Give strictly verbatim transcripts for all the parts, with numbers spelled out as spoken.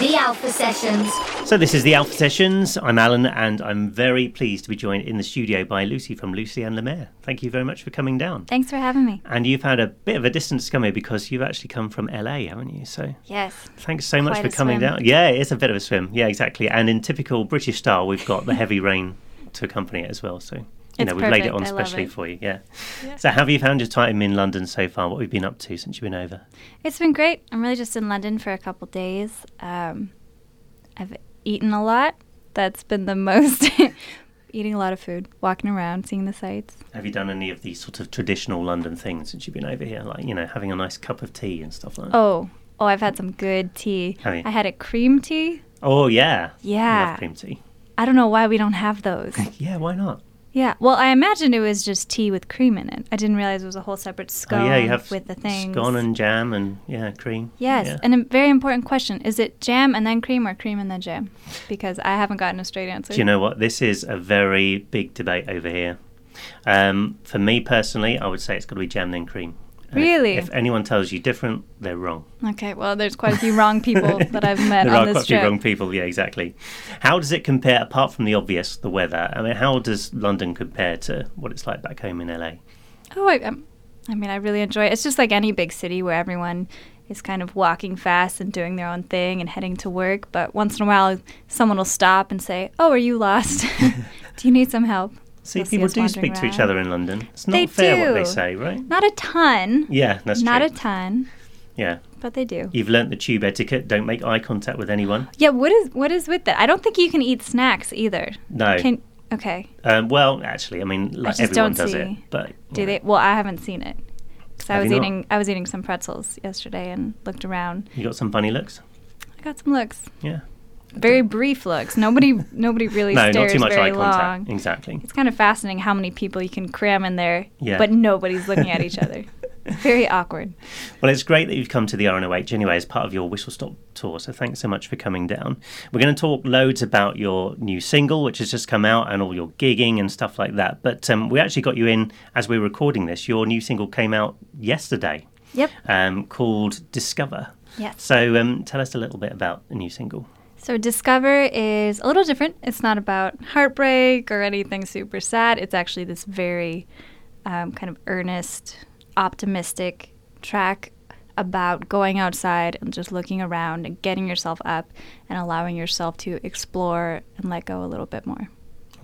The Alpha Sessions. So this is The Alpha Sessions. I'm Alan, and I'm very pleased to be joined in the studio by Lucy from Lucy and La Mer. Thank you very much for coming down. Thanks for having me. And you've had a bit of a distance to come here because you've actually come from L A, haven't you? So yes. Thanks so much for coming down. Yeah, it's a bit of a swim. Yeah, exactly. And in typical British style, we've got the heavy rain to accompany it as well, so... You know, it's we've perfect. Laid it on especially it. for you, yeah. yeah. So have you found your time in London so far? What have you been up to since you've been over? It's been great. I'm really just in London for a couple of days. Um, I've eaten a lot. That's been the most. Eating a lot of food, walking around, seeing the sights. Have you done any of the sort of traditional London things since you've been over here? Like, you know, having a nice cup of tea and stuff like that? Oh, oh, I've had some good tea. Have you? I had a cream tea. Oh, yeah. Yeah. I love cream tea. I don't know why we don't have those. Yeah, why not? Yeah, well, I imagined it was just tea with cream in it. I didn't realize it was a whole separate scone oh, yeah, you have with the things. Scone and jam and, yeah, cream. Yes, yeah. And a very important question. Is it jam and then cream or cream and then jam? Because I haven't gotten a straight answer. Do you know what? This is a very big debate over here. Um, for me personally, I would say it's got to be jam then cream. And really? If, if anyone tells you different, they're wrong. Okay, well, there's quite a few wrong people that I've met on this trip. There are quite a few wrong people, yeah, exactly. How does it compare, apart from the obvious, the weather? I mean, how does London compare to what it's like back home in L A? Oh, I, um, I mean, I really enjoy it. It's just like any big city where everyone is kind of walking fast and doing their own thing and heading to work. But once in a while, someone will stop and say, oh, are you lost? Do you need some help? See, people do speak around to each other in London. It's not they fair do. what they say, right? Not a ton. Yeah, that's not true. Not a ton. Yeah. But they do. You've learnt the tube etiquette. Don't make eye contact with anyone. Yeah, what is what is with that? I don't think you can eat snacks either. No. Can, okay. Um, well, actually, I mean, like I everyone does see. it. But do know. they? Well, I haven't seen it. Because I was eating. Not? I was eating some pretzels yesterday and looked around. You got some funny looks. I got some looks. Yeah. Very brief looks. Nobody nobody really no, stares very long. No, not too much eye contact. Long. Exactly. It's kind of fascinating how many people you can cram in there, yeah. but nobody's looking at each other. It's very awkward. Well, it's great that you've come to the R N O H anyway as part of your Whistle Stop tour, so thanks so much for coming down. We're going to talk loads about your new single, which has just come out, and all your gigging and stuff like that, but um, we actually got you in as we were recording this. Your new single came out yesterday. Yep. Um, called Discover. Yes. So um, tell us a little bit about the new single. So Discover is a little different. It's not about heartbreak or anything super sad. It's actually this very um, kind of earnest, optimistic track about going outside and just looking around and getting yourself up and allowing yourself to explore and let go a little bit more.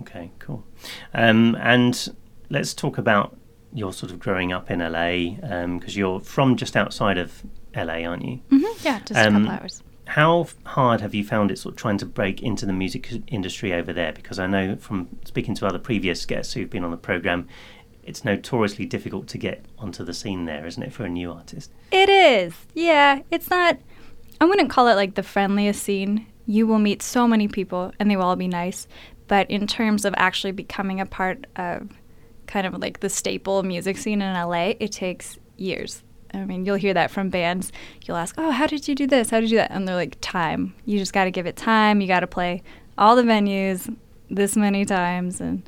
Okay, cool. Um, and let's talk about your sort of growing up in L A, because um, you're from just outside of L A, aren't you? Mm-hmm, yeah, just um, a couple hours. How hard have you found it sort of trying to break into the music industry over there? Because I know from speaking to other previous guests who've been on the programme, it's notoriously difficult to get onto the scene there, isn't it, for a new artist? It is, yeah. It's not, I wouldn't call it like the friendliest scene. You will meet so many people and they will all be nice. But in terms of actually becoming a part of kind of like the staple music scene in L A, it takes years. I mean, you'll hear that from bands. You'll ask, oh, how did you do this? How did you do that? And they're like, time. You just got to give it time. You got to play all the venues this many times. And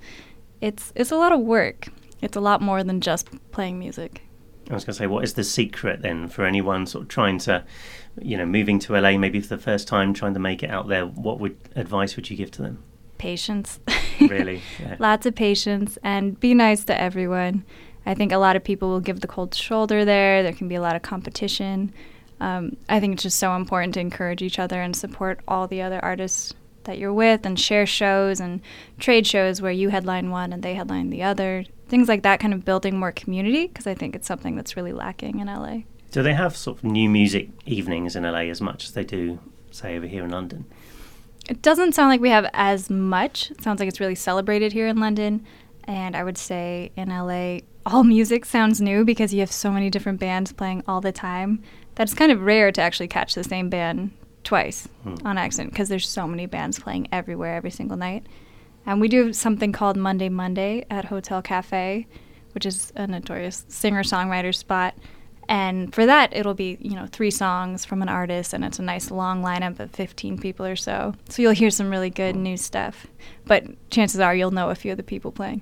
it's it's a lot of work. It's a lot more than just playing music. I was going to say, what is the secret then for anyone sort of trying to, you know, moving to L A maybe for the first time, trying to make it out there? What would advice would you give to them? Patience. Really? Yeah. Lots of patience and be nice to everyone. I think a lot of people will give the cold shoulder there. There can be a lot of competition. Um, I think it's just so important to encourage each other and support all the other artists that you're with and share shows and trade shows where you headline one and they headline the other. Things like that, kind of building more community, because I think it's something that's really lacking in L A. Do they have sort of new music evenings in L A as much as they do, say, over here in London? It doesn't sound like we have as much. It sounds like it's really celebrated here in London. And I would say in L A, all music sounds new because you have so many different bands playing all the time. That's kind of rare to actually catch the same band twice hmm. on accident, because there's so many bands playing everywhere every single night. And we do something called Monday Monday at Hotel Cafe, which is a notorious singer-songwriter spot. And for that, it'll be, you know, three songs from an artist, and it's a nice long lineup of fifteen people or so. So you'll hear some really good new stuff. But chances are you'll know a few of the people playing.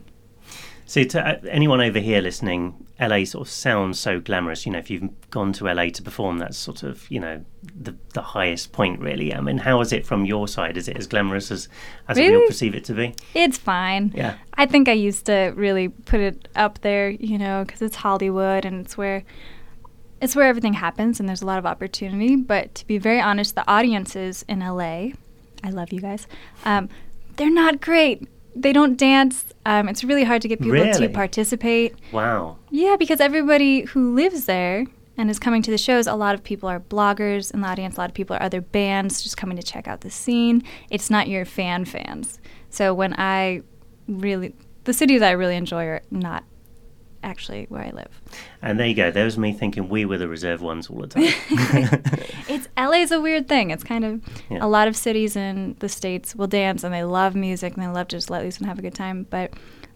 So to anyone over here listening, L A sort of sounds so glamorous. You know, if you've gone to L A to perform, that's sort of, you know, the the highest point, really. I mean, how is it from your side? Is it as glamorous as, as really? we all perceive it to be? It's fine. Yeah. I think I used to really put it up there, you know, because it's Hollywood and it's where, it's where everything happens and there's a lot of opportunity. But to be very honest, the audiences in L A, I love you guys, um, they're not great. They don't dance. Um, it's really hard to get people really? to participate. Wow. Yeah, because everybody who lives there and is coming to the shows, a lot of people are bloggers in the audience. A lot of people are other bands just coming to check out the scene. It's not your fan fans. So when I really, the cities I really enjoy are not actually where I live. And there you go. There was me thinking we were the reserve ones all the time. It's L A's a weird thing. It's kind of yeah. a lot of cities in the States will dance and they love music and they love to just let loose and have a good time. But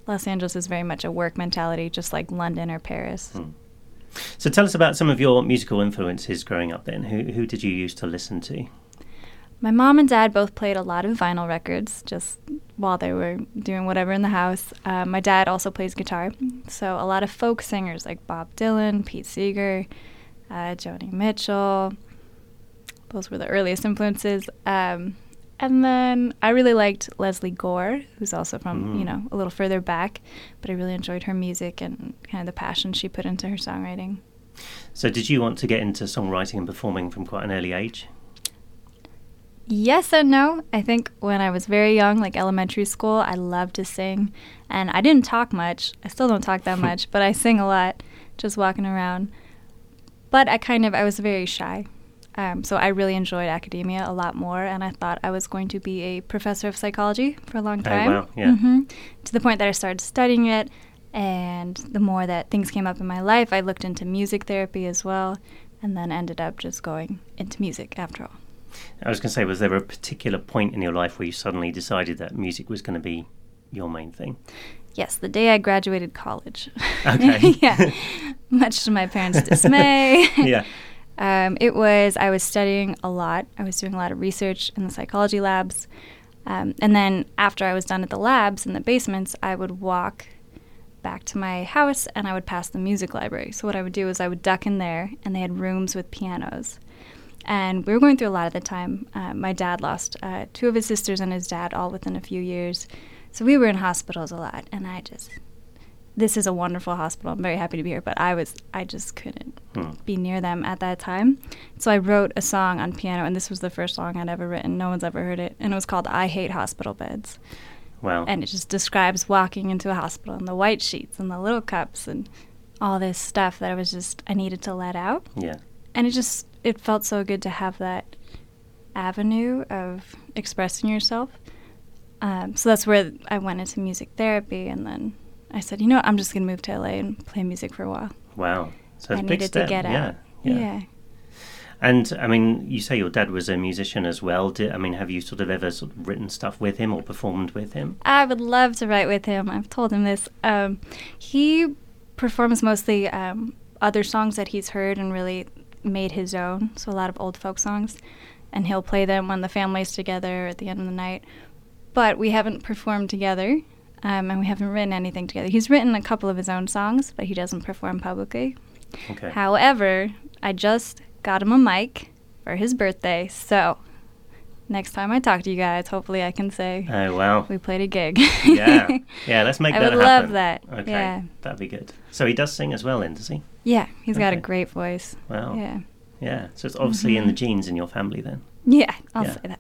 Los Angeles is very much a work mentality, just like London or Paris. Hmm. So tell us about some of your musical influences growing up then. Who, who did you used to listen to? My mom and dad both played a lot of vinyl records just while they were doing whatever in the house. Uh, my dad also plays guitar, so a lot of folk singers like Bob Dylan, Pete Seeger, uh, Joni Mitchell. Those were the earliest influences. Um, and then I really liked Leslie Gore, who's also from, mm. you know, a little further back, but I really enjoyed her music and kind of the passion she put into her songwriting. So did you want to get into songwriting and performing from quite an early age? Yes and no. I think when I was very young, like elementary school, I loved to sing. And I didn't talk much. I still don't talk that much, but I sing a lot just walking around. But I kind of, I was very shy. Um, so I really enjoyed academia a lot more. And I thought I was going to be a professor of psychology for a long time. Oh, wow. Yeah. Mm-hmm. To the point that I started studying it. And the more that things came up in my life, I looked into music therapy as well. And then ended up just going into music after all. I was going to say, was there a particular point in your life where you suddenly decided that music was going to be your main thing? Yes, the day I graduated college. Okay. Yeah. Much to my parents' dismay. Yeah. Um, it was, I was studying a lot. I was doing a lot of research in the psychology labs. Um, and then after I was done at the labs in the basements, I would walk back to my house and I would pass the music library. So what I would do is I would duck in there and they had rooms with pianos. And we were going through a lot at the time. Uh, my dad lost uh, two of his sisters and his dad all within a few years. So we were in hospitals a lot. And I just, this is a wonderful hospital. I'm very happy to be here. But I was, I just couldn't hmm. be near them at that time. So I wrote a song on piano. And this was the first song I'd ever written. No one's ever heard it. And it was called I Hate Hospital Beds. Wow. And it just describes walking into a hospital and the white sheets and the little cups and all this stuff that I was just, I needed to let out. Yeah. And it just, it felt so good to have that avenue of expressing yourself. Um, so that's where I went into music therapy. And then I said, you know what, I'm just going to move to L A and play music for a while. Wow. So that's I a big needed step. to get yeah. out. Yeah. yeah. And, I mean, you say your dad was a musician as well. Did, I mean, have you sort of ever sort of written stuff with him or performed with him? I would love to write with him. I've told him this. Um, he performs mostly um, other songs that he's heard and really made his own, so a lot of old folk songs, and he'll play them when the family's together at the end of the night. But we haven't performed together, um, and we haven't written anything together. He's written a couple of his own songs, but he doesn't perform publicly. Okay. However, I just got him a mic for his birthday, so next time I talk to you guys, hopefully I can say, oh, wow, we played a gig. Yeah, yeah, let's make that happen. I would love that. Okay, yeah. That'd be good. So he does sing as well then, does he? Yeah, he's okay. got a great voice. Wow. Yeah. Yeah, so it's obviously mm-hmm. in the genes in your family then. Yeah, I'll yeah. say that.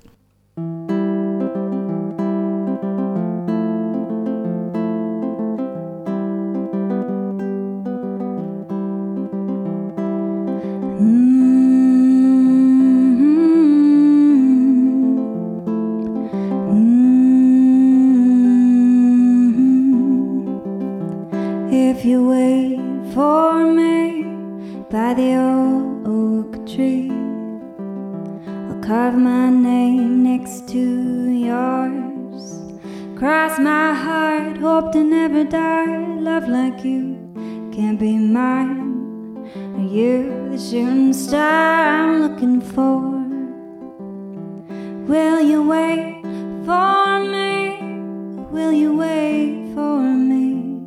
Wait for me, will you wait for me?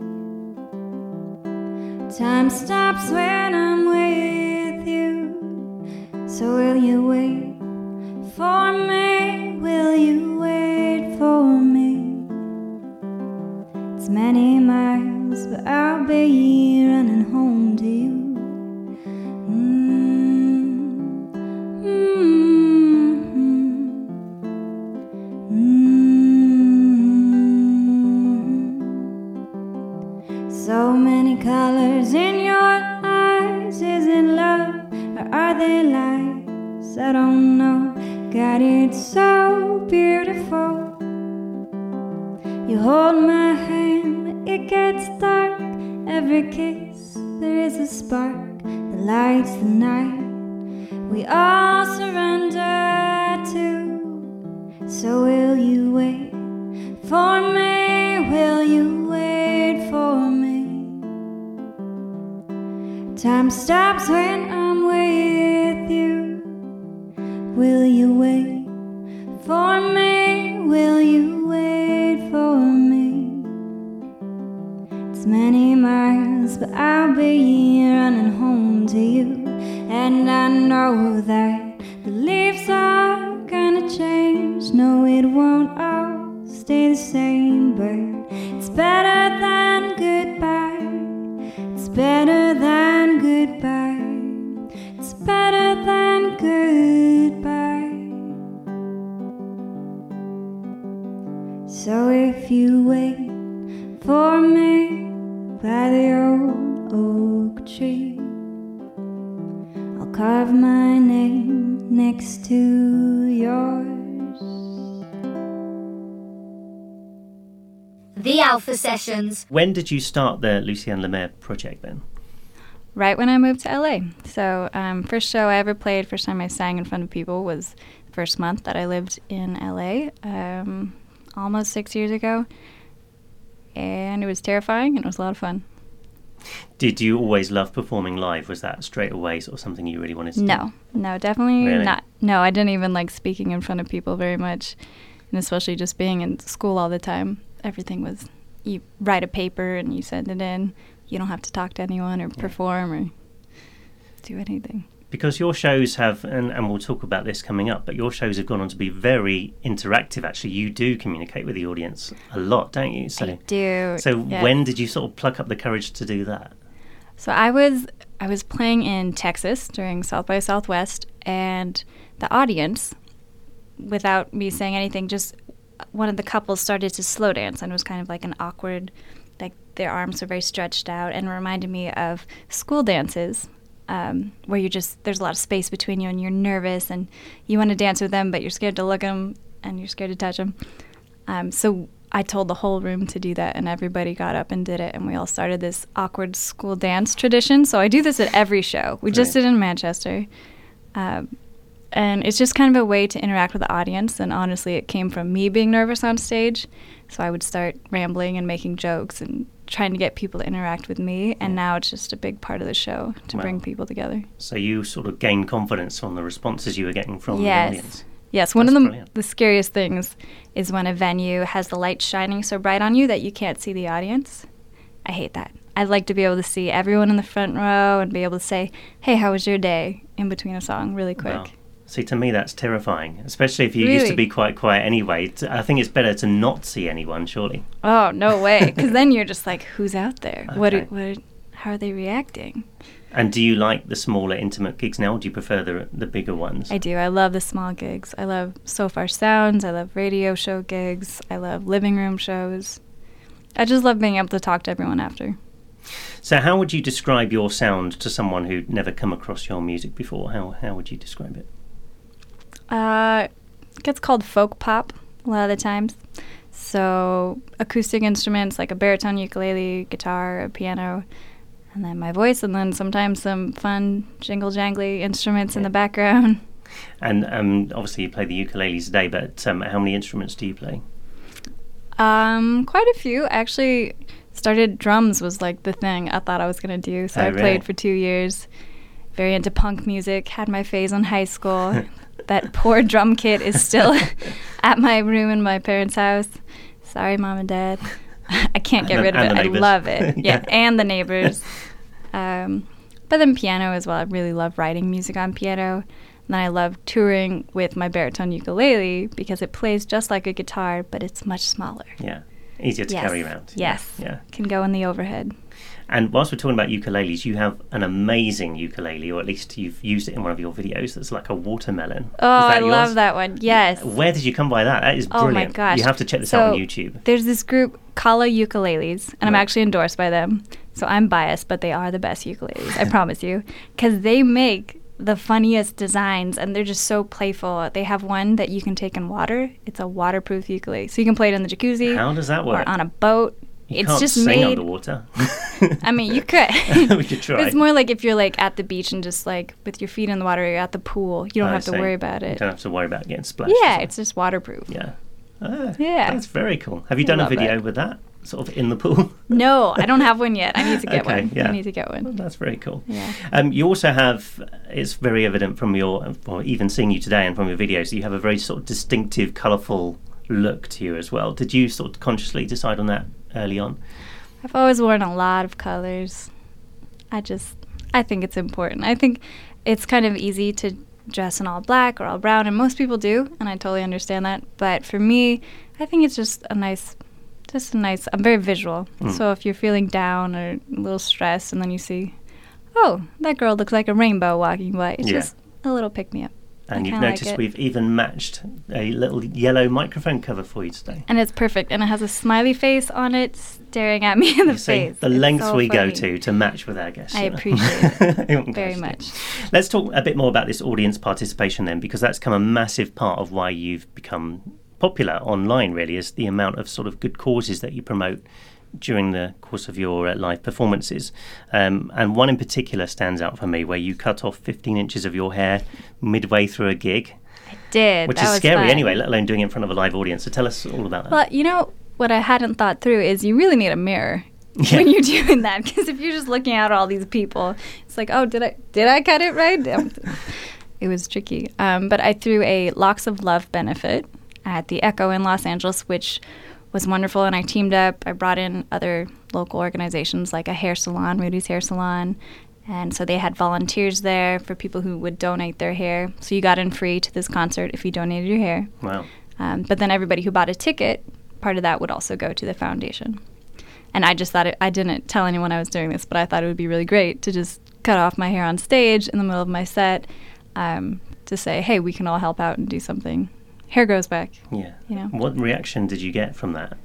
for me? Will you wait for me? It's many miles, but I'll be running home to you. I don't know, God, it's so beautiful. You hold my hand, it gets dark. Every kiss, there is a spark that lights the night we all surrender to. So will you wait for me? Will you wait for me? Time stops when I'm with you. Will you wait for me? Will you wait for me? It's many miles, but I'll be running home to you. And I know that the leaves are gonna change. No, it won't all stay the same, but it's better than goodbye. It's better than goodbye. It's better than goodbye. So if you wait for me by the old oak tree, I'll carve my name next to yours. The Alpha Sessions. When did you start the Lucy and La Mer project then? Right when I moved to L A. So um, first show I ever played, first time I sang in front of people was the first month that I lived in L A. Um... almost six years ago, and it was terrifying and it was a lot of fun. Did you always love performing live? Was that straight away sort of something you really wanted to no, do? No, no, definitely really? not. No, I didn't even like speaking in front of people very much, and especially just being in school all the time. Everything was, you write a paper and you send it in. You don't have to talk to anyone or yeah. perform or do anything. Because your shows have, and, and we'll talk about this coming up, but your shows have gone on to be very interactive, actually. You do communicate with the audience a lot, don't you? So, I do. So yes. When did you sort of pluck up the courage to do that? So I was I was playing in Texas during South by Southwest, and the audience, without me saying anything, just one of the couples started to slow dance, and it was kind of like an awkward, like their arms were very stretched out, and reminded me of school dances. Um, where you just, there's a lot of space between you and you're nervous and you want to dance with them, but you're scared to look at them and you're scared to touch them. Um, so I told the whole room to do that, and everybody got up and did it, and we all started this awkward school dance tradition. So I do this at every show. We right. just did it in Manchester. Um, and it's just kind of a way to interact with the audience, and honestly, it came from me being nervous on stage. So I would start rambling and making jokes and trying to get people to interact with me, and yeah. now it's just a big part of the show to wow. bring people together. So you sort of gained confidence from the responses you were getting from yes. the audience. Yes, one That's of the, m- the scariest things is when a venue has the lights shining so bright on you that you can't see the audience. I hate that. I'd like to be able to see everyone in the front row and be able to say, hey, how was your day, in between a song really quick. Wow. See, to me, that's terrifying, especially if you really? used to be quite quiet anyway. I think it's better to not see anyone, surely. Oh, no way, because then you're just like, who's out there? Okay. What? Are, what are, how are they reacting? And do you like the smaller, intimate gigs now, or do you prefer the the bigger ones? I do. I love the small gigs. I love Sofar Sounds. I love radio show gigs. I love living room shows. I just love being able to talk to everyone after. So how would you describe your sound to someone who'd never come across your music before? How How would you describe it? Uh, it gets called folk pop a lot of the times. So acoustic instruments like a baritone ukulele, guitar, a piano, and then my voice, and then sometimes some fun jingle-jangly instruments yeah. in the background. And um, obviously you play the ukulele today, but um, how many instruments do you play? Um, quite a few. I actually started drums was like the thing I thought I was going to do, so oh, I really? played for two years. Very into punk music, had my phase in high school. That poor drum kit is still at my room in my parents' house. Sorry, Mom and Dad. I can't get and rid of it. I love it. yeah. yeah, and the neighbors. Um, but then piano as well. I really love writing music on piano. And I love touring with my baritone ukulele because it plays just like a guitar, but it's much smaller. Yeah, easier to yes. carry around. Yes, yeah. Can go in the overhead. And whilst we're talking about ukuleles, you have an amazing ukulele, or at least you've used it in one of your videos. That's like a watermelon. Oh, I yours? love that one. Yes. Where did you come by that? That is brilliant. Oh my gosh. You have to check this so, out on YouTube. There's this group, Kala Ukuleles, and right. I'm actually endorsed by them. So I'm biased, but they are the best ukuleles, I promise you, because they make the funniest designs, and they're just so playful. They have one that you can take in water. It's a waterproof ukulele. So you can play it in the jacuzzi. How does that work? Or on a boat. You it's can't just sing made underwater. I mean, you could. We could try. But it's more like if you're like at the beach and just like with your feet in the water, or you're at the pool. You don't I have see. to worry about it. You don't have to worry about getting splashed. Yeah, it's just waterproof. Yeah. Oh, yeah. That's very cool. Have you I done a video it. with that? Sort of in the pool? No, I don't have one yet. I need to get okay, one. Yeah. I need to get one. Well, that's very cool. Yeah. Um, you also have, it's very evident from your, or even seeing you today and from your videos, you have a very sort of distinctive, colourful look to you as well. Did you sort of consciously decide on that early on? I've always worn a lot of colours. I just, I think it's important. I think it's kind of easy to dress in all black or all brown, and most people do, and I totally understand that. But for me, I think it's just a nice... Just a nice, I'm very visual. Mm. So if you're feeling down or a little stressed and then you see, oh, that girl looks like a rainbow walking by. It's yeah. just a little pick-me-up. And I you've noticed like we've even matched a little yellow microphone cover for you today. And it's perfect. And it has a smiley face on it staring at me in the you face. See, the it's lengths so we funny. go to to match with our guests. I you know? appreciate it very much. Let's talk a bit more about this audience participation then, because that's come a massive part of why you've become popular online, really, is the amount of sort of good causes that you promote during the course of your uh, live performances. Um, and one in particular stands out for me, where you cut off fifteen inches of your hair midway through a gig. I did. Which that is scary fun. Anyway, let alone doing it in front of a live audience. So tell us all about that. Well, you know, what I hadn't thought through is you really need a mirror yeah. when you're doing that, because if you're just looking at all these people, it's like, oh, did I, did I cut it right? It was tricky. Um, but I threw a Locks of Love benefit at the Echo in Los Angeles, which was wonderful, and I teamed up. I brought in other local organizations like a hair salon, Rudy's Hair Salon, and so they had volunteers there for people who would donate their hair. So you got in free to this concert if you donated your hair. Wow. Um, but then everybody who bought a ticket, part of that would also go to the foundation. And I just thought, it, I didn't tell anyone I was doing this, but I thought it would be really great to just cut off my hair on stage in the middle of my set um, to say, hey, we can all help out and do something. Hair grows back. Yeah. You know? What reaction did you get from that?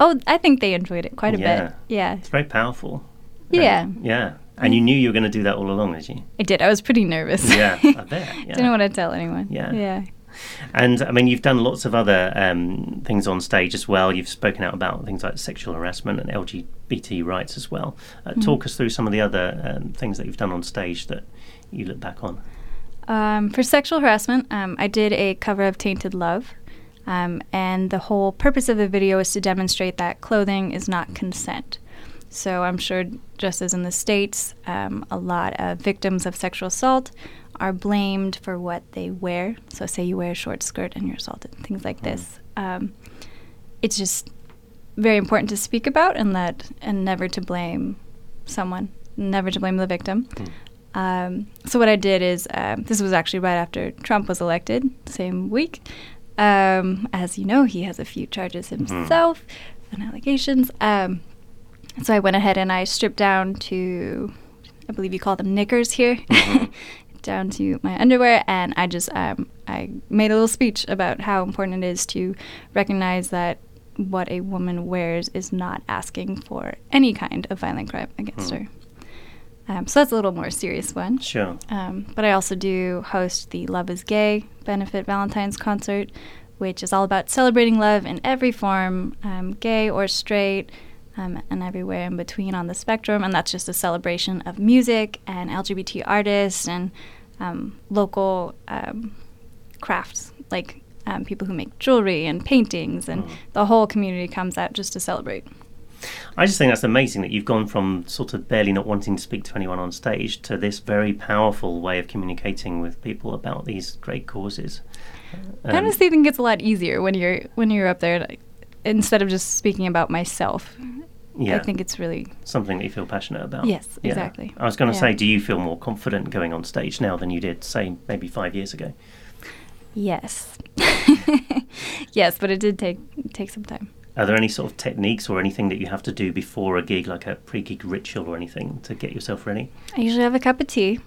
Oh, I think they enjoyed it quite a yeah. bit. Yeah. It's very powerful. Yeah. Um, yeah. And you knew you were going to do that all along, did you? I did. I was pretty nervous. Yeah, I bet. Yeah. Didn't want to tell anyone. Yeah. Yeah. And, I mean, you've done lots of other um, things on stage as well. You've spoken out about things like sexual harassment and L G B T rights as well. Uh, mm-hmm. Talk us through some of the other um, things that you've done on stage that you look back on. Um, for sexual harassment, um, I did a cover of Tainted Love, um, and the whole purpose of the video is to demonstrate that clothing is not consent. So I'm sure, just as in the States, um, a lot of victims of sexual assault are blamed for what they wear. So say you wear a short skirt and you're assaulted, things like this. Um, it's just very important to speak about, and that, and never to blame someone, never to blame the victim. Mm. Um, so what I did is, uh, this was actually right after Trump was elected, same week. Um, as you know, he has a few charges himself mm-hmm. and allegations. Um, so I went ahead and I stripped down to, I believe you call them knickers here, mm-hmm. down to my underwear. And I just, um, I made a little speech about how important it is to recognize that what a woman wears is not asking for any kind of violent crime against mm-hmm. her. Um, so that's a little more serious one. Sure. Um, but I also do host the Love is Gay benefit Valentine's concert, which is all about celebrating love in every form, um, gay or straight, um, and everywhere in between on the spectrum. And that's just a celebration of music and L G B T artists and um, local um, crafts, like um, people who make jewelry and paintings. And mm. the whole community comes out just to celebrate. I just think that's amazing that you've gone from sort of barely not wanting to speak to anyone on stage to this very powerful way of communicating with people about these great causes. Um, I honestly think it's a lot easier when you're when you're up there, and I, instead of just speaking about myself, yeah. I think it's really... something that you feel passionate about. Yes, yeah. exactly. I was going to yeah. say, do you feel more confident going on stage now than you did, say, maybe five years ago? Yes. Yes, but it did take take some time. Are there any sort of techniques or anything that you have to do before a gig, like a pre-gig ritual or anything, to get yourself ready? I usually have a cup of tea.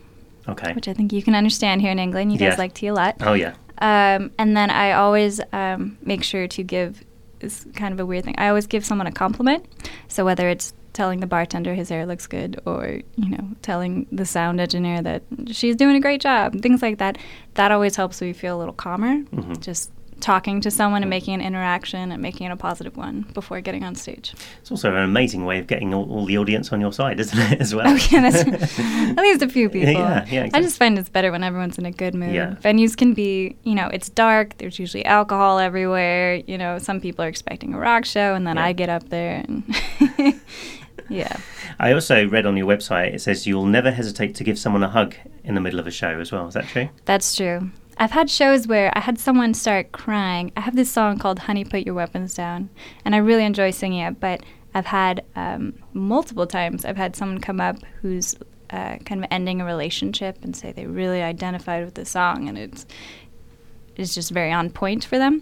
Okay. Which I think you can understand here in England. You yeah. guys like tea a lot. Oh, yeah. Um, and then I always um, make sure to give... It's kind of a weird thing. I always give someone a compliment. So whether it's telling the bartender his hair looks good or, you know, telling the sound engineer that she's doing a great job, things like that, that always helps me feel a little calmer. Mm-hmm. Just talking to someone and making an interaction and making it a positive one before getting on stage. It's also an amazing way of getting all, all the audience on your side, isn't it, as well? Oh, yeah, that's at least a few people. Yeah, yeah, exactly. I just find it's better when everyone's in a good mood. Yeah. Venues can be, you know, it's dark, there's usually alcohol everywhere, you know, some people are expecting a rock show, and then yeah. I get up there and... Yeah. I also read on your website, it says you'll never hesitate to give someone a hug in the middle of a show as well. Is that true? That's true. I've had shows where I had someone start crying. I have this song called Honey, Put Your Weapons Down, and I really enjoy singing it, but I've had um, multiple times I've had someone come up who's uh, kind of ending a relationship and say they really identified with the song, and it's, it's just very on point for them.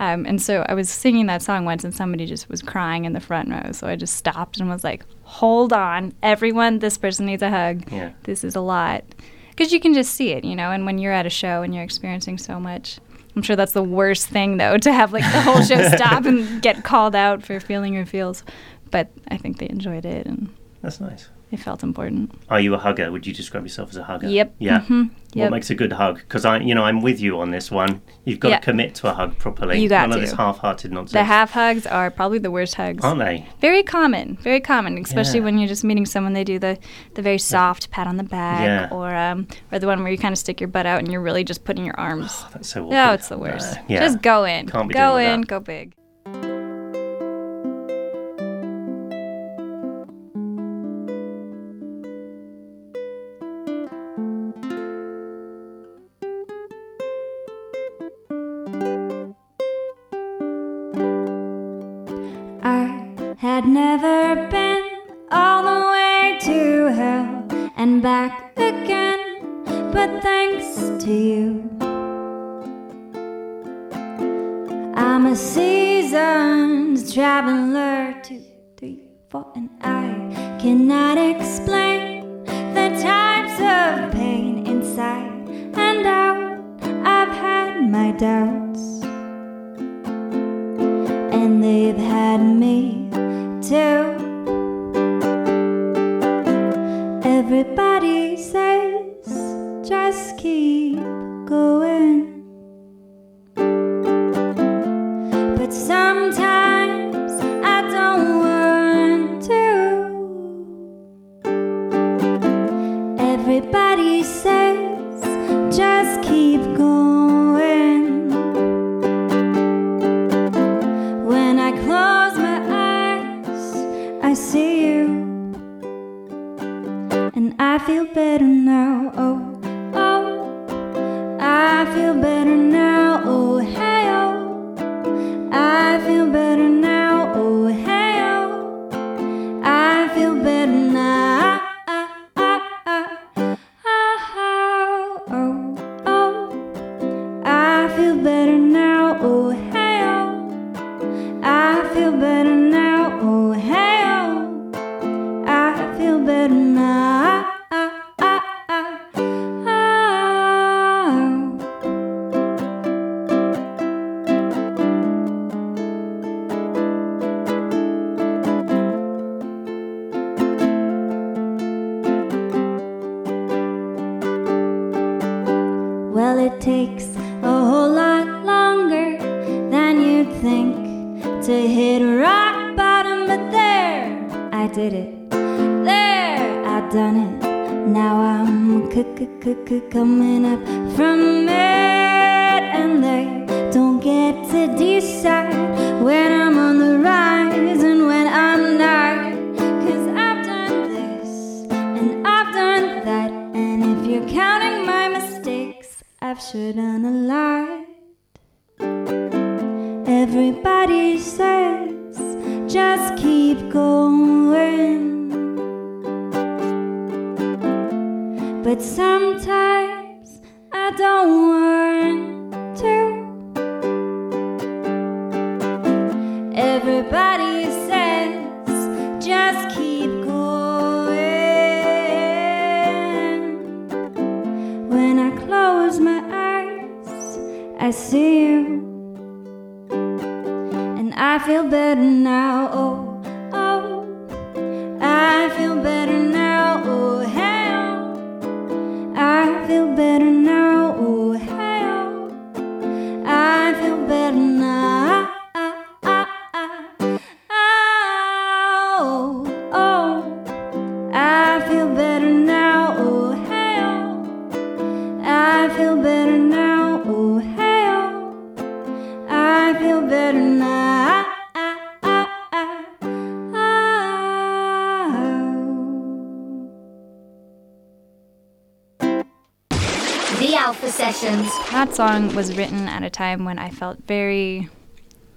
Um, and so I was singing that song once, and somebody just was crying in the front row, so I just stopped and was like, hold on, everyone, this person needs a hug. Yeah. This is a lot. Because you can just see it, you know, and when you're at a show and you're experiencing so much. I'm sure that's the worst thing, though, to have, like, the whole show stop and get called out for feeling your feels. But I think they enjoyed it. And that's nice. It felt important. Are you a hugger? Would you describe yourself as a hugger? Yep. Yeah. Mm-hmm. Yep. What makes a good hug? Because, I, you know, I'm with you on this one. You've got yeah. to commit to a hug properly. You got None to. None of this half-hearted nonsense. The half-hugs are probably the worst hugs. Aren't they? Very common. Very common, especially yeah. when you're just meeting someone. They do the, the very soft pat on the back yeah. or um, or the one where you kind of stick your butt out and you're really just putting your arms. Oh, that's so awkward. No, it's the worst. Uh, yeah. Just go in. Can't be Go in. That. Go big. Had never been all the way to hell and back again, but thanks to you, I'm a seasoned traveler, two, three, four, and I cannot explain the types of pain inside and out. I've had my doubts, and they've had me too. Everybody says just keep going, but sometimes I don't want to. Everybody says just keep going. When I close my eyes, I see you, and I feel better now. Oh, oh, I feel better now. Oh, hey, oh, I feel better now. Oh, hey, oh, I feel better now. Oh, oh, oh, I feel better now. Oh, hey, oh, I feel better now. Oh, hey. Coming up from it, and they don't get to decide when I'm on the rise and when I'm not. 'Cause I've done this and I've done that, and if you're counting my mistakes, I've shouldn't have lied. Everybody says just keep going. But sometimes I don't want to. Everybody says just keep going. When I close my eyes, I see you, and I feel better now. Oh. I feel better now, oh hell. I feel better now, oh hell. I feel better now. Oh, oh. I feel better now, oh hell. I feel better now, oh hell. I feel better now. Sessions. That song was written at a time when I felt very,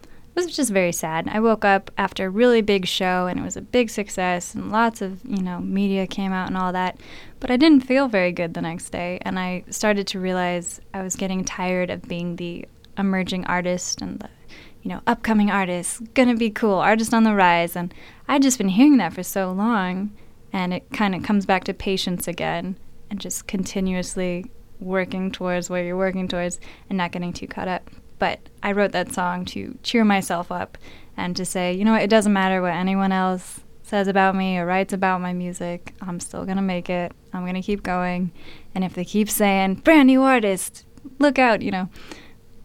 it was just very sad. I woke up after a really big show and it was a big success and lots of, you know, media came out and all that, but I didn't feel very good the next day, and I started to realize I was getting tired of being the emerging artist and the, you know, upcoming artist, gonna be cool, artist on the rise, and I'd just been hearing that for so long, and it kind of comes back to patience again and just continuously working towards where you're working towards and not getting too caught up. But I wrote that song to cheer myself up and to say, you know what, it doesn't matter what anyone else says about me or writes about my music. I'm still going to make it. I'm going to keep going. And if they keep saying, brand new artist, look out, you know,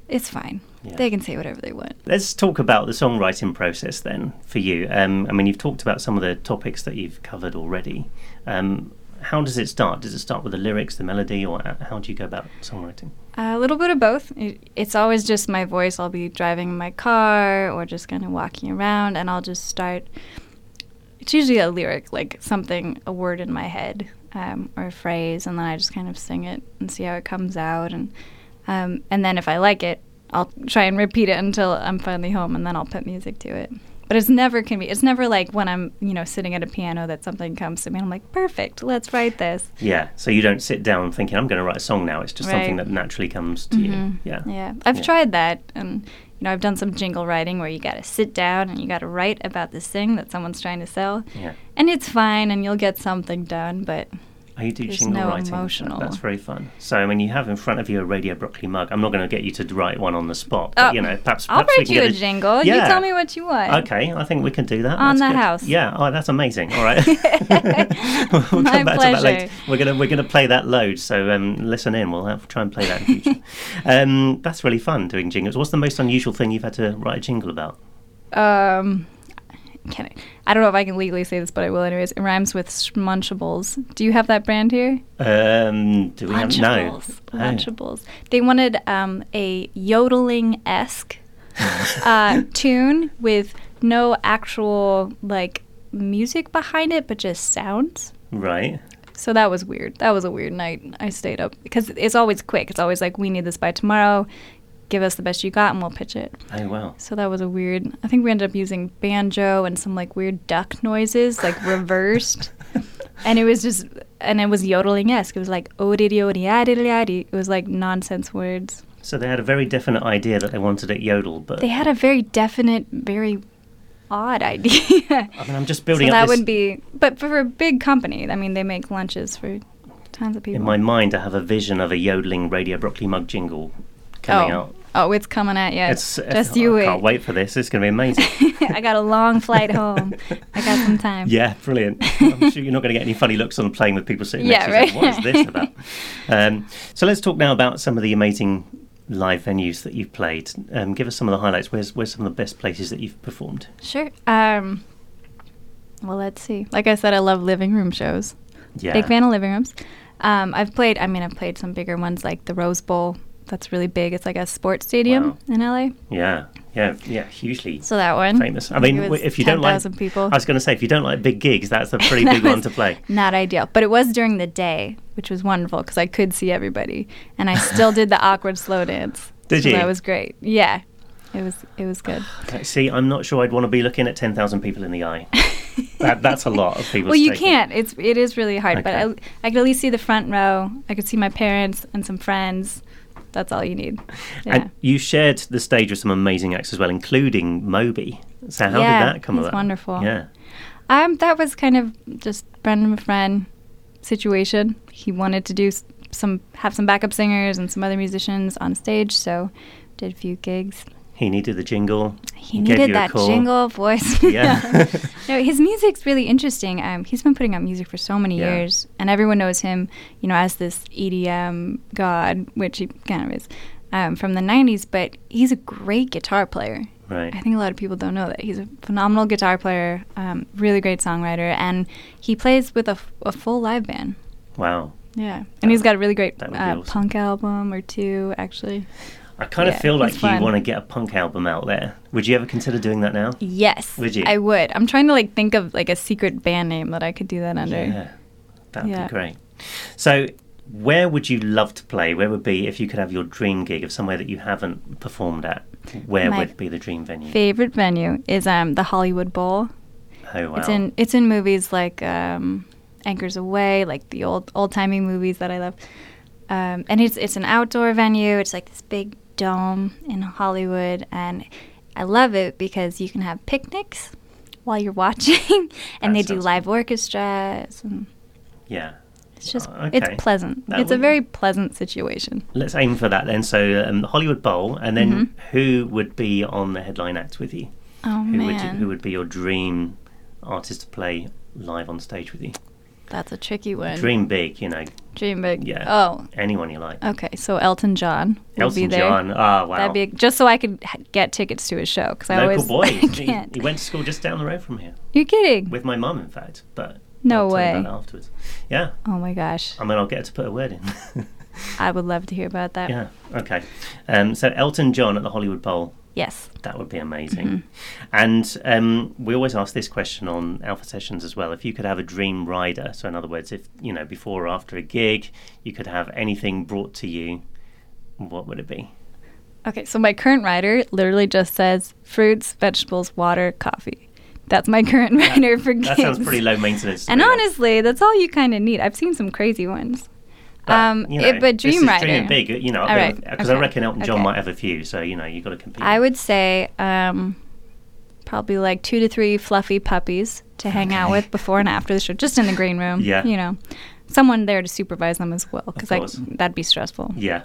it's fine. Yeah. They can say whatever they want. Let's talk about the songwriting process then for you. Um, I mean, you've talked about some of the topics that you've covered already. Um, How does it start? Does it start with the lyrics, the melody, or how do you go about songwriting? A little bit of both. It's always just my voice. I'll be driving in my car or just kind of walking around, and I'll just start. It's usually a lyric, like something, a word in my head um, or a phrase, and then I just kind of sing it and see how it comes out. And um, and then if I like it, I'll try and repeat it until I'm finally home, and then I'll put music to it. But it's never can be. It's never like when I'm, you know, sitting at a piano that something comes to me and I'm like, perfect, let's write this. Yeah. So you don't sit down thinking, I'm going to write a song now. It's just right. Something that naturally comes to mm-hmm. you. Yeah. Yeah. I've yeah. tried that, and you know, I've done some jingle writing where you got to sit down and you got to write about this thing that someone's trying to sell. Yeah. And it's fine, and you'll get something done, but. Are you teaching no writing? Emotional. That's very fun. So, I mean, you have in front of you a Radio Broccoli mug. I'm not going to get you to write one on the spot, but, oh, you know, perhaps, perhaps I'll write you a the... jingle. Yeah. You tell me what you want. Okay, I think we can do that. On that's the good. House. Yeah, oh, that's amazing. All right. we'll My come back pleasure. To that later. We're going we're gonna play that load, so um, listen in. We'll have, try and play that in the future. um, that's really fun, doing jingles. What's the most unusual thing you've had to write a jingle about? Um... Can I? I don't know if I can legally say this, but I will anyways. It rhymes with Munchables. Do you have that brand here? Um, do we have no? Munchables. They wanted um, a yodeling-esque uh, tune with no actual like music behind it, but just sounds. Right. So that was weird. That was a weird night. I stayed up because it's always quick. It's always like, we need this by tomorrow. Give us the best you got and we'll pitch it. Oh, wow. So that was a weird... I think we ended up using banjo and some, like, weird duck noises, like, reversed. And it was just... And it was yodeling-esque. It was like... It was, like, nonsense words. So they had a very definite idea that they wanted it yodeled, but... They had a very definite, very odd idea. I mean, I'm just building so up that this... would be... But for a big company, I mean, they make lunches for tons of people. In my mind, I have a vision of a yodeling Radio Broccoli mug jingle coming oh. out. Oh, it's coming at you. It's, Just uh, you I wait. I can't wait for this. It's going to be amazing. I got a long flight home. I got some time. Yeah, brilliant. I'm sure you're not going to get any funny looks on the plane with people sitting yeah, next to you. Right? What is this about? Um, so let's talk now about some of the amazing live venues that you've played. Um, give us some of the highlights. Where's, where's some of the best places that you've performed? Sure. Um, well, let's see. Like I said, I love living room shows. Yeah. Big fan of living rooms. Um, I've played, I mean, I've played some bigger ones like the Rose Bowl. That's really big. It's like a sports stadium wow. in L A. Yeah, yeah, yeah, hugely. So that one, famous. I mean, if you ten, don't like, people. I was going to say, if you don't like big gigs, that's a pretty big one to play. Not ideal, but it was during the day, which was wonderful because I could see everybody, and I still did the awkward slow dance. Did so you? That was great. Yeah, it was. It was good. See, I'm not sure I'd want to be looking at ten thousand people in the eye. that, that's a lot of people. Well, you can't. It's it is really hard. Okay. But I, I could at least see the front row. I could see my parents and some friends. That's all you need. Yeah. And you shared the stage with some amazing acts as well, including Moby. So how yeah, did that come about? Yeah, it's wonderful. Yeah, um, that was kind of just friend of a friend situation. He wanted to do some have some backup singers and some other musicians on stage, so did a few gigs. He needed the jingle. He needed that jingle voice. Yeah. No, his music's really interesting. Um, he's been putting out music for so many yeah. years, and everyone knows him, you know, as this E D M god, which he kind of is, um, from the nineties. But he's a great guitar player. Right. I think a lot of people don't know that he's a phenomenal guitar player, um, really great songwriter, and he plays with a, f- a full live band. Wow. Yeah, and that he's got a really great uh, awesome. punk album or two, actually. I kind yeah, of feel like you fun. want to get a punk album out there. Would you ever consider doing that now? Yes. Would you? I would. I'm trying to like think of like a secret band name that I could do that under. Yeah, that'd yeah. be great. So where would you love to play? Where would be, if you could have your dream gig of somewhere that you haven't performed at, where My would be the dream venue? Favorite venue is um, the Hollywood Bowl. Oh, wow. It's in, it's in movies like um, Anchors Away, like the old, old-timey movies that I love. Um, and it's it's an outdoor venue. It's like this big dome in Hollywood, and I love it because you can have picnics while you're watching, and that they do live cool. orchestras. And yeah, it's just oh, okay. it's pleasant. That it's would... a very pleasant situation. Let's aim for that then. So um, the Hollywood Bowl, and then mm-hmm. who would be on the headline act with you? Oh who man, would you, who would be your dream artist to play live on stage with you? That's a tricky one. Dream big, you know. Dream big. Yeah. Oh. Anyone you like. Okay, so Elton John will Elton be there. Elton John. Oh, wow. That'd be a, just so I could ha- get tickets to his show because I always boy. I can't. He, he went to school just down the road from here. You're kidding. With my mum, in fact. But no I'll way. I'll tell you about that afterwards. Yeah. Oh my gosh. I mean, I'll get to put a word in. I would love to hear about that. Yeah. Okay. Um, so Elton John at the Hollywood Bowl. Yes. That would be amazing. Mm-hmm. And um, we always ask this question on Alpha Sessions as well. If you could have a dream rider, so in other words, if, you know, before or after a gig, you could have anything brought to you, what would it be? Okay, so my current rider literally just says fruits, vegetables, water, coffee. That's my current that, rider for gigs. That sounds pretty low maintenance. And me, honestly, yeah. that's all you kind of need. I've seen some crazy ones. But, um, you know, it, but dream rider. Dream big, you know, because right. okay. I reckon Elton John okay. might have a few, so you know, you got to compete. I would say um, probably like two to three fluffy puppies to hang okay. out with before and after the show, just in the green room. Yeah, you know, someone there to supervise them as well, because like that'd be stressful. Yeah.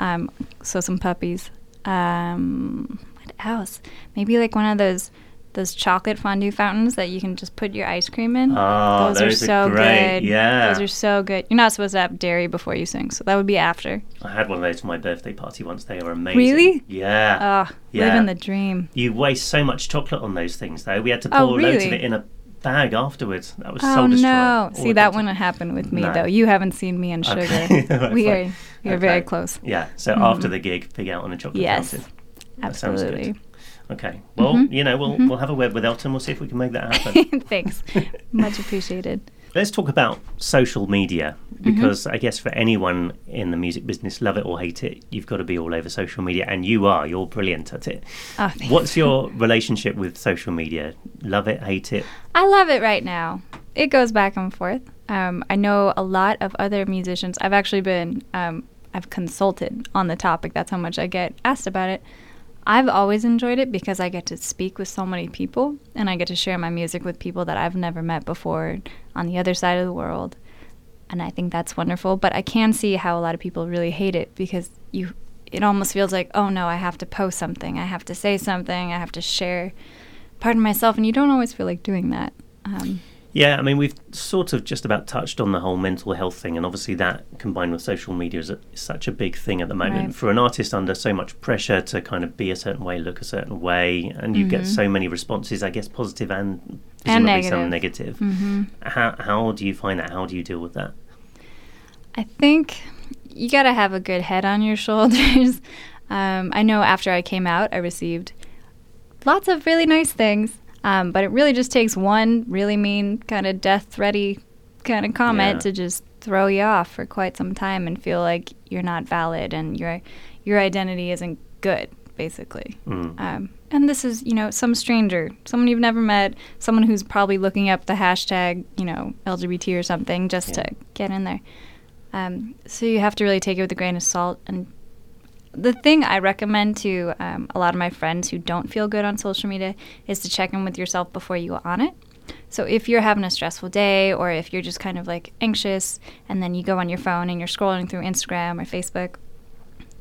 Um. So some puppies. Um. What else? Maybe like one of those. Those chocolate fondue fountains that you can just put your ice cream in. Oh, those, those are so are great. good. Yeah. Those are so good. You're not supposed to have dairy before you sing, so that would be after. I had one of those for my birthday party once. They were amazing. Really? Yeah. Oh, yeah. Living the dream. You waste so much chocolate on those things, though. We had to pour oh, really? loads of it in a bag afterwards. That was oh, so destroying. Oh, no. All See, that time. wouldn't happen with me, no. though. You haven't seen me and Sugar. Okay. right, we are, we are okay. very close. Yeah. So mm-hmm. after the gig, pig out on a chocolate yes. fountain. Yes, absolutely. That sounds good. Okay. Well, mm-hmm. you know, we'll mm-hmm. we'll have a word with Elton. We'll see if we can make that happen. Thanks. Much appreciated. Let's talk about social media, because mm-hmm. I guess for anyone in the music business, love it or hate it, you've got to be all over social media, and you are. You're brilliant at it. Oh, thanks. What's your relationship with social media? Love it, hate it? I love it right now. It goes back and forth. Um, I know a lot of other musicians. I've actually been, um, I've consulted on the topic. That's how much I get asked about it. I've always enjoyed it because I get to speak with so many people, and I get to share my music with people that I've never met before on the other side of the world, and I think that's wonderful. But I can see how a lot of people really hate it, because you, it almost feels like, oh no, I have to post something, I have to say something, I have to share part of myself, and you don't always feel like doing that. Um, yeah, I mean, we've sort of just about touched on the whole mental health thing, and obviously that combined with social media is, a, is such a big thing at the moment. Right. For an artist under so much pressure to kind of be a certain way, look a certain way, and you mm-hmm. get so many responses, I guess positive and presumably and negative. some negative. Mm-hmm. How, how do you find that? How do you deal with that? I think you got to have a good head on your shoulders. um, I know after I came out, I received lots of really nice things. Um, but it really just takes one really mean kind of death-thready kind of comment yeah. to just throw you off for quite some time and feel like you're not valid and your your identity isn't good. basically. Mm. Um, and this is, you know, some stranger, someone you've never met, someone who's probably looking up the hashtag, you know, L G B T or something just yeah. to get in there. Um, so you have to really take it with a grain of salt. And the thing I recommend to um, a lot of my friends who don't feel good on social media is to check in with yourself before you go on it. So if you're having a stressful day, or if you're just kind of like anxious and then you go on your phone and you're scrolling through Instagram or Facebook,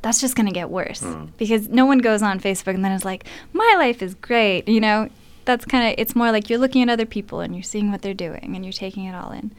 that's just going to get worse mm. because no one goes on Facebook and then is like, my life is great. You know, that's kind of, it's more like you're looking at other people and you're seeing what they're doing and you're taking it all in.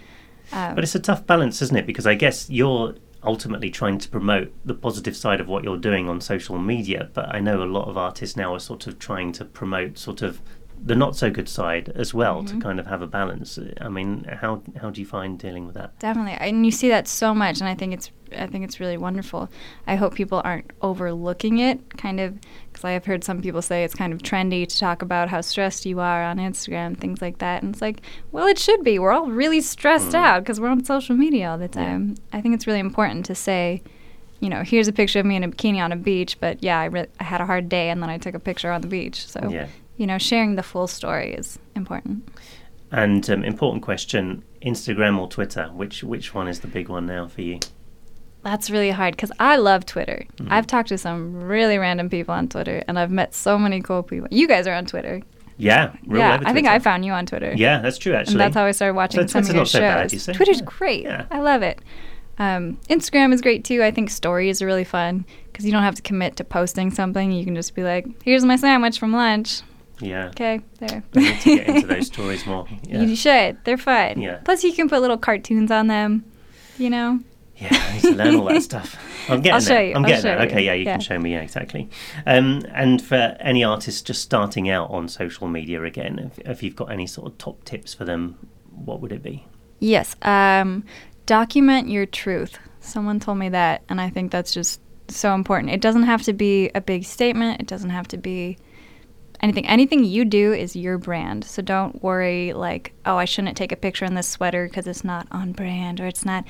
Um, but it's a tough balance, isn't it? Because I guess you're ultimately trying to promote the positive side of what you're doing on social media. But I know a lot of artists now are sort of trying to promote sort of the not so good side as well mm-hmm. to kind of have a balance. I mean, how how do you find dealing with that? Definitely, and you see that so much, and I think it's I think it's really wonderful. I hope people aren't overlooking it, kind of, because I have heard some people say it's kind of trendy to talk about how stressed you are on Instagram, things like that. And it's like, well, it should be. We're all really stressed mm. out because we're on social media all the time. Yeah. I think it's really important to say, you know, here's a picture of me in a bikini on a beach, but yeah, I, re- I had a hard day, and then I took a picture on the beach. So. Yeah. You know, sharing the full story is important. And um, important question, Instagram or Twitter? Which which one is the big one now for you? That's really hard because I love Twitter. Mm. I've talked to some really random people on Twitter, and I've met so many cool people. You guys are on Twitter. Yeah, real yeah. I think I found you on Twitter. Yeah, that's true, actually. And that's how I started watching so some Twitter's of your shows. So Twitter's not so bad, you say? Twitter's yeah. great. Yeah. I love it. Um, Instagram is great too. I think stories are really fun because you don't have to commit to posting something. You can just be like, here's my sandwich from lunch. Yeah. Okay, there. We need to get into those stories more. Yeah. You should. They're fun. Yeah. Plus, you can put little cartoons on them, you know? Yeah, I need to learn all that stuff. I'm getting I'll show it. you. I'm I'll getting it. Okay, yeah, you yeah. can show me. Yeah, exactly. Um, and for any artists just starting out on social media again, if, if you've got any sort of top tips for them, what would it be? Yes. Um, document your truth. Someone told me that, and I think that's just so important. It doesn't have to be a big statement. It doesn't have to be... Anything anything you do is your brand. So don't worry like, oh, I shouldn't take a picture in this sweater because it's not on brand, or it's not,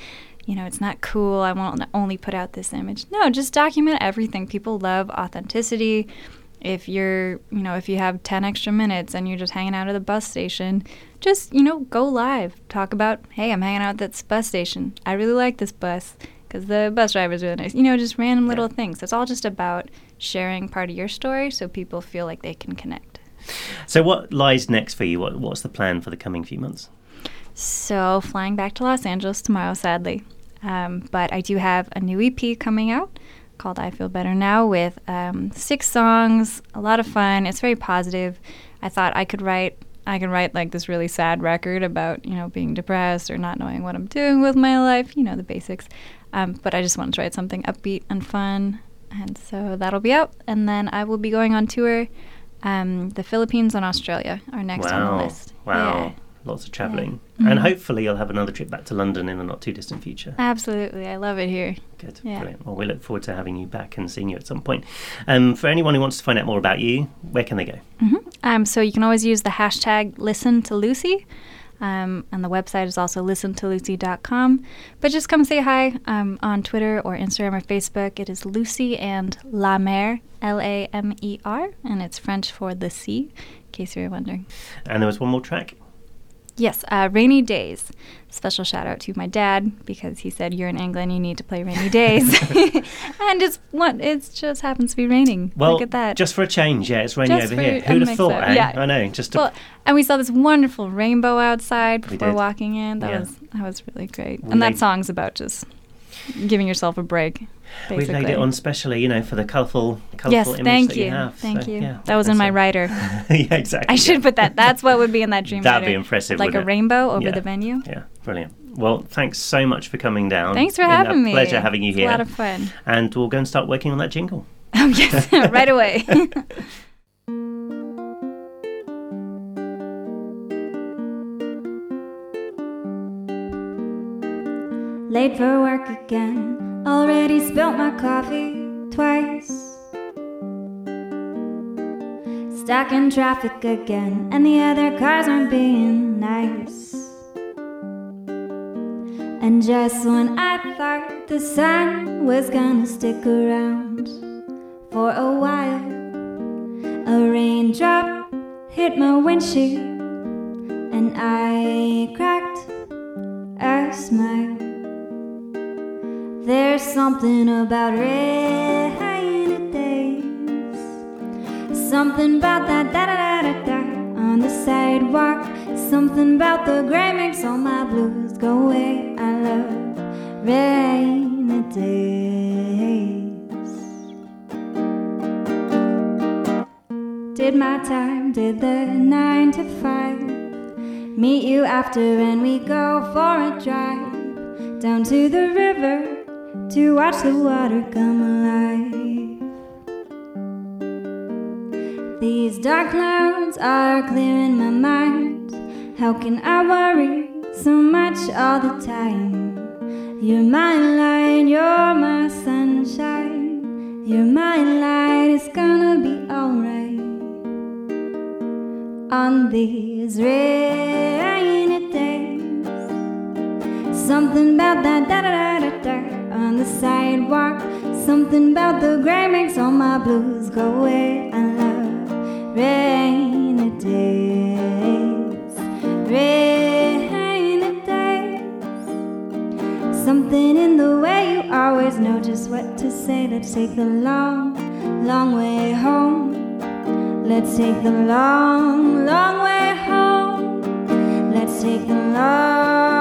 you know, it's not cool. I won't only put out this image. No, just document everything. People love authenticity. If you're, you know, if you have ten extra minutes and you're just hanging out at the bus station, just, you know, go live. Talk about, hey, I'm hanging out at this bus station. I really like this bus because the bus driver's really nice. You know, just random little yeah. things. It's all just about sharing part of your story so people feel like they can connect. So what lies next for you? What, what's the plan for the coming few months? So flying back to Los Angeles tomorrow, sadly. Um, but I do have a new E P coming out called I Feel Better Now with um, six songs, a lot of fun. It's very positive. I thought I could write, I could write like this really sad record about, you know, being depressed or not knowing what I'm doing with my life, you know, the basics. Um, but I just wanted to write something upbeat and fun. And so that'll be out. And then I will be going on tour um, the Philippines and Australia are next wow. on the list. Wow. Yeah. Lots of travelling. Yeah. Mm-hmm. And hopefully you'll have another trip back to London in the not-too-distant future. Absolutely. I love it here. Good. Yeah. Brilliant. Well, we look forward to having you back and seeing you at some point. Um, for anyone who wants to find out more about you, where can they go? Mm-hmm. Um, so you can always use the hashtag listen to Lucy. Um, and the website is also listen to Lucy dot com. But just come say hi um, on Twitter or Instagram or Facebook. It is Lucy and La Mer, L A M E R, and it's French for the sea, in case you were wondering. And there was one more track. Yes, uh, Rainy Days. Special shout out to my dad because he said, you're in England, you need to play Rainy Days. And it's what it just happens to be raining. Well, look at that. Just for a change, yeah, it's raining just over here. Who'd have thought, eh? Yeah. I know. Just well, and we saw this wonderful rainbow outside before walking in. That yeah. was that was really great. We and that song's about just giving yourself a break. Basically. We've laid it on specially, you know, for the colourful, colourful yes, image thank that you, you have. Thank so, you. Yeah, that was in my writer. Yeah, exactly. I should put that. That's what would be in that dream. That'd writer. be impressive. Like a it? rainbow over yeah. the venue. Yeah, brilliant. Well, thanks so much for coming down. Thanks for it's having me. Pleasure having you it's here. A lot of fun. And we'll go and start working on that jingle. Oh yes, right away. Late for work again. Already spilt my coffee twice. Stuck in traffic again, and the other cars aren't being nice. And just when I thought the sun was gonna stick around for a while, A raindrop hit my windshield and I cracked a smile. There's something about rainy days, something about that da-da-da-da-da on the sidewalk, something about the gray makes all my blues go away. I love rainy days. Did my time, did the nine to five. Meet you after and we go for a drive down to the river to watch the water come alive. These dark clouds are clearing my mind. How can I worry so much all the time? You're my light, you're my sunshine. You're my light, it's gonna be alright. On these rainy days, something about that da-da-da-da-da on the sidewalk, something about the gray makes all my blues go away. I love rainy days, rainy days. Something in the way you always know just what to say. Let's take the long, long way home. Let's take the long, long way home. Let's take the long